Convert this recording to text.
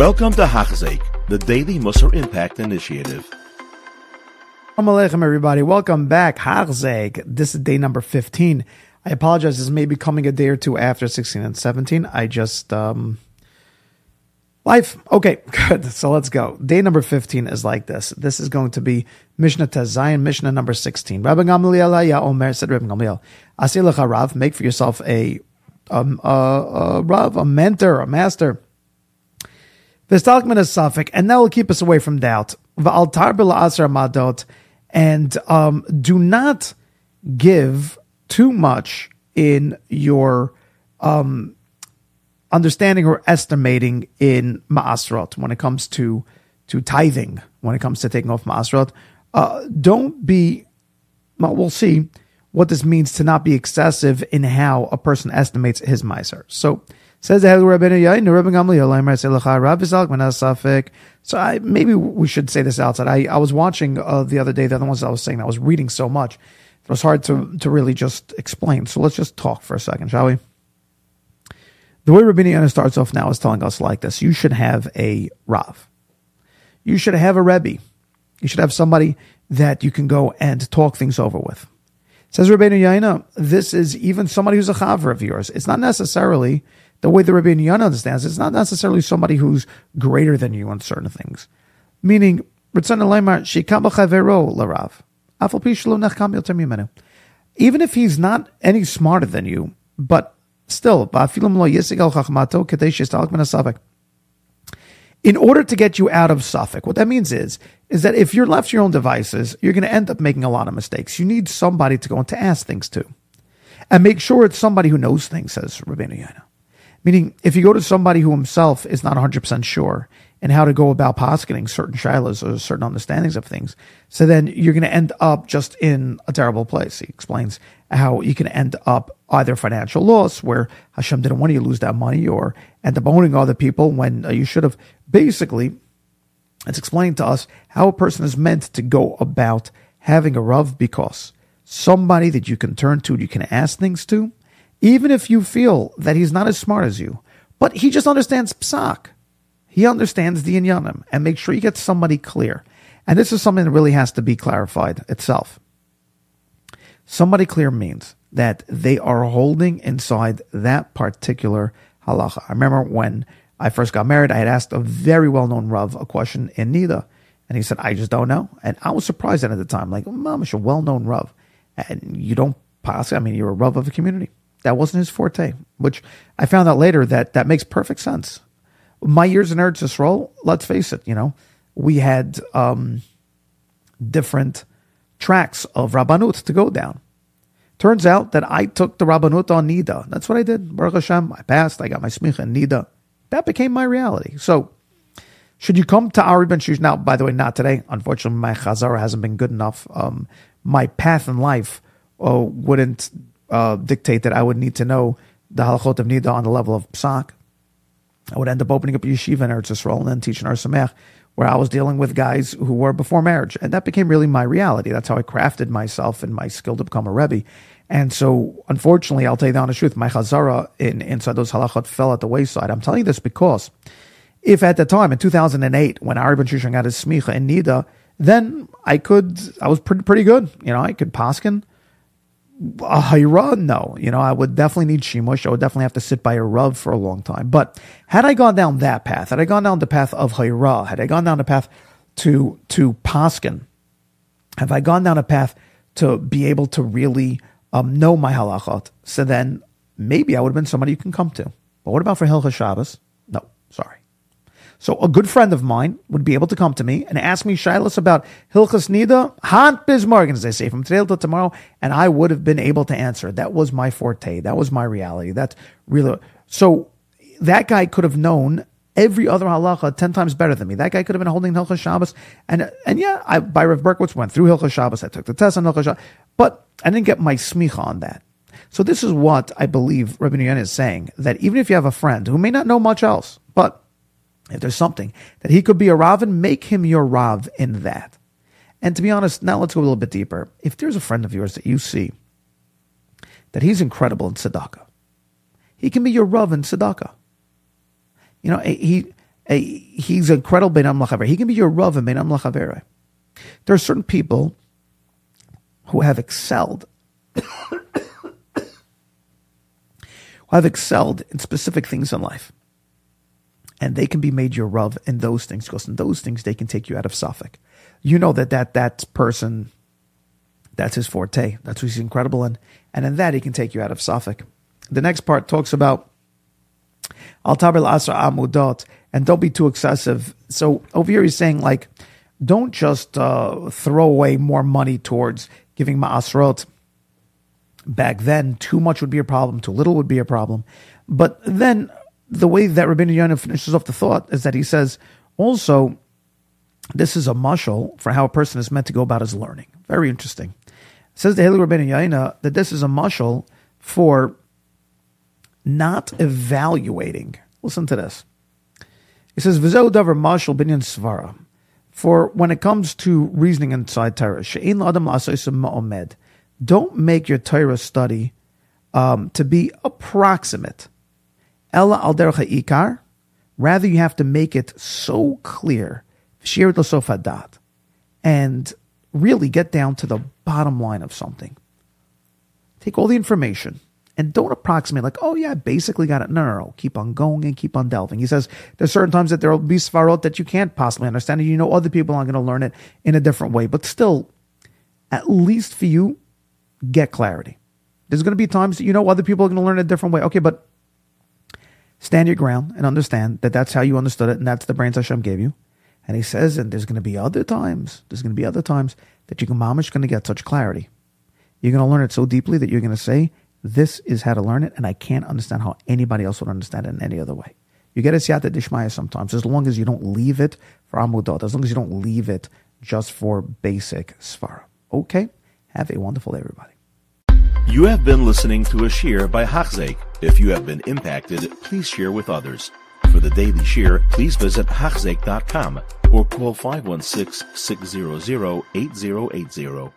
Welcome to Hachzeik, the Daily Musar Impact Initiative. Assalamu alaikum, everybody. Welcome back. Hachzeik. This is day number 15. I apologize. This may be coming a day or two after 16 and 17. I just... Life. Okay, good. So let's go. Day number 15 is like this. This is going to be Mishnah to Zion, Mishnah number 16. Rabbi Gamliel, Ya Omer, said Rabbi Gamliel, Asilecha Rav, make for yourself a Rav, a mentor, a master. Vestalkman is Safik, and that will keep us away from doubt. V'altar b'la'asar madot, and do not give too much in your understanding or estimating in ma'asrot when it comes to tithing, when it comes to taking off ma'asrot. Don't be, well, we'll see what this means to not be excessive in how a person estimates his miser. So, says the Rabbeinu Yonah, Rabbi Gamliel. So maybe we should say this outside. I was watching the other day, the other ones I was saying, I was reading so much, it was hard to really just explain. So let's just talk for a second, shall we? The way Rabbeinu Yonah starts off now is telling us like this. You should have a Rav. You should have a Rebbe. You should have somebody that you can go and talk things over with. Says Rabbeinu Yonah, this is even somebody who's a chaver of yours. It's not necessarily... the way the Rabbeinu Yonah understands, it's not necessarily somebody who's greater than you on certain things. Meaning, even if he's not any smarter than you, but still, in order to get you out of Safek, what that means is that if you're left to your own devices, you're going to end up making a lot of mistakes. You need somebody to go and to ask things to. And make sure it's somebody who knows things, says Rabbeinu Yonah. Meaning, if you go to somebody who himself is not 100% sure in how to go about poskening certain shilas or certain understandings of things, so then you're going to end up just in a terrible place. He explains how you can end up either financial loss, where Hashem didn't want you to lose that money, or end up owning other people when you should have. Basically, it's explained to us how a person is meant to go about having a Rav, because somebody that you can turn to, you can ask things to, even if you feel that he's not as smart as you, but he just understands psak. He understands the inyanim, and make sure you get somebody clear. And this is something that really has to be clarified itself. Somebody clear means that they are holding inside that particular halacha. I remember when I first got married, I had asked a very well-known Rav a question in Nida, and he said, I just don't know. And I was surprised at the time, like, Mom, it's a well-known Rav. And you don't pass, I mean, you're a Rav of a community. That wasn't his forte, which I found out later that makes perfect sense. My years in Eretz Yisrael, let's face it, we had different tracks of Rabbanut to go down. Turns out that I took the Rabbanut on Nida. That's what I did. Baruch Hashem, I passed. I got my smicha in Nida. That became my reality. So should you come to Ari Ben Shush? Now, by the way, not today. Unfortunately, my chazara hasn't been good enough. My path in life wouldn't... dictate that I would need to know the halachot of Nida on the level of psak. I would end up opening up a yeshiva in Eretz Yisrael and then teaching Ar Sameach, where I was dealing with guys who were before marriage. And that became really my reality. That's how I crafted myself and my skill to become a Rebbe. And so, unfortunately, I'll tell you the honest truth, my chazara inside those halachot fell at the wayside. I'm telling you this because if at the time, in 2008, when Ari Ben Shishan got his smicha in Nida, then I was pretty good. I could paskin. A Haira? No. I would definitely need Shimush. I would definitely have to sit by a Rav for a long time. But had I gone down that path, had I gone down the path of Haira, had I gone down the path to Paskin, have I gone down a path to be able to really know my halachot, so then maybe I would have been somebody you can come to. But what about for Hilchos Shabbos? No, sorry. So a good friend of mine would be able to come to me and ask me shilas about Hilchos Nida, Hant Biz Morgan, as they say, from today till tomorrow, and I would have been able to answer. That was my forte. That was my reality. That's really... So that guy could have known every other halacha 10 times better than me. That guy could have been holding Hilchos Shabbos. And yeah, I, by Rev. Berkowitz, went through Hilchos Shabbos. I took the test on Hilchos Shabbos. But I didn't get my smicha on that. So this is what I believe Rabbeinu Yonah is saying, that even if you have a friend who may not know much else, but... if there's something that he could be a Rav in, make him your Rav in that. And to be honest, now let's go a little bit deeper. If there's a friend of yours that you see that he's incredible in tzedakah, he can be your Rav in tzedakah. He's an incredible Bein Am LaChavera. He can be your Rav and Bein Am LaChavera. There are certain people who have excelled in specific things in life. And they can be made your Rav in those things, because in those things they can take you out of Safek. You know that person, that's his forte. That's what he's incredible in. And in that he can take you out of Safek. The next part talks about Al Tabel Asra Amudot, and don't be too excessive. So over here he's saying, like, don't just throw away more money towards giving ma'asrot. Back then, too much would be a problem, too little would be a problem. But then the way that Rabbeinu Yonah finishes off the thought is that he says, also, this is a mashal for how a person is meant to go about his learning. Very interesting. It says the Hillel Rabbeinu Yonah that this is a mashal for not evaluating. Listen to this. It says, V'zeu davar mashal binyan svara. For when it comes to reasoning inside Torah, she'ein l'adam la'asois ma'omed. Don't make your Torah study to be approximate. Ella al derech ha'ikar. Rather, you have to make it so clear. V'shirat l'sof hadat. And really get down to the bottom line of something. Take all the information and don't approximate, like, oh yeah, I basically got it. No. Keep on going and keep on delving. He says there's certain times that there will be svarot that you can't possibly understand, and you know other people aren't going to learn it in a different way. But still, at least for you, get clarity. There's going to be times that you know other people are going to learn it a different way. Okay, but stand your ground and understand that that's how you understood it, and that's the brains Hashem gave you. And he says, and there's going to be other times that you're mamish going to get such clarity. You're going to learn it so deeply that you're going to say, this is how to learn it, and I can't understand how anybody else would understand it in any other way. You get a siyata d'ishmaya sometimes, as long as you don't leave it for amudot, as long as you don't leave it just for basic svara. Okay? Have a wonderful day, everybody. You have been listening to a shiur by Hachzeik. If you have been impacted, please share with others. For the daily shiur, please visit Hachzeik.com or call 516-600-8080.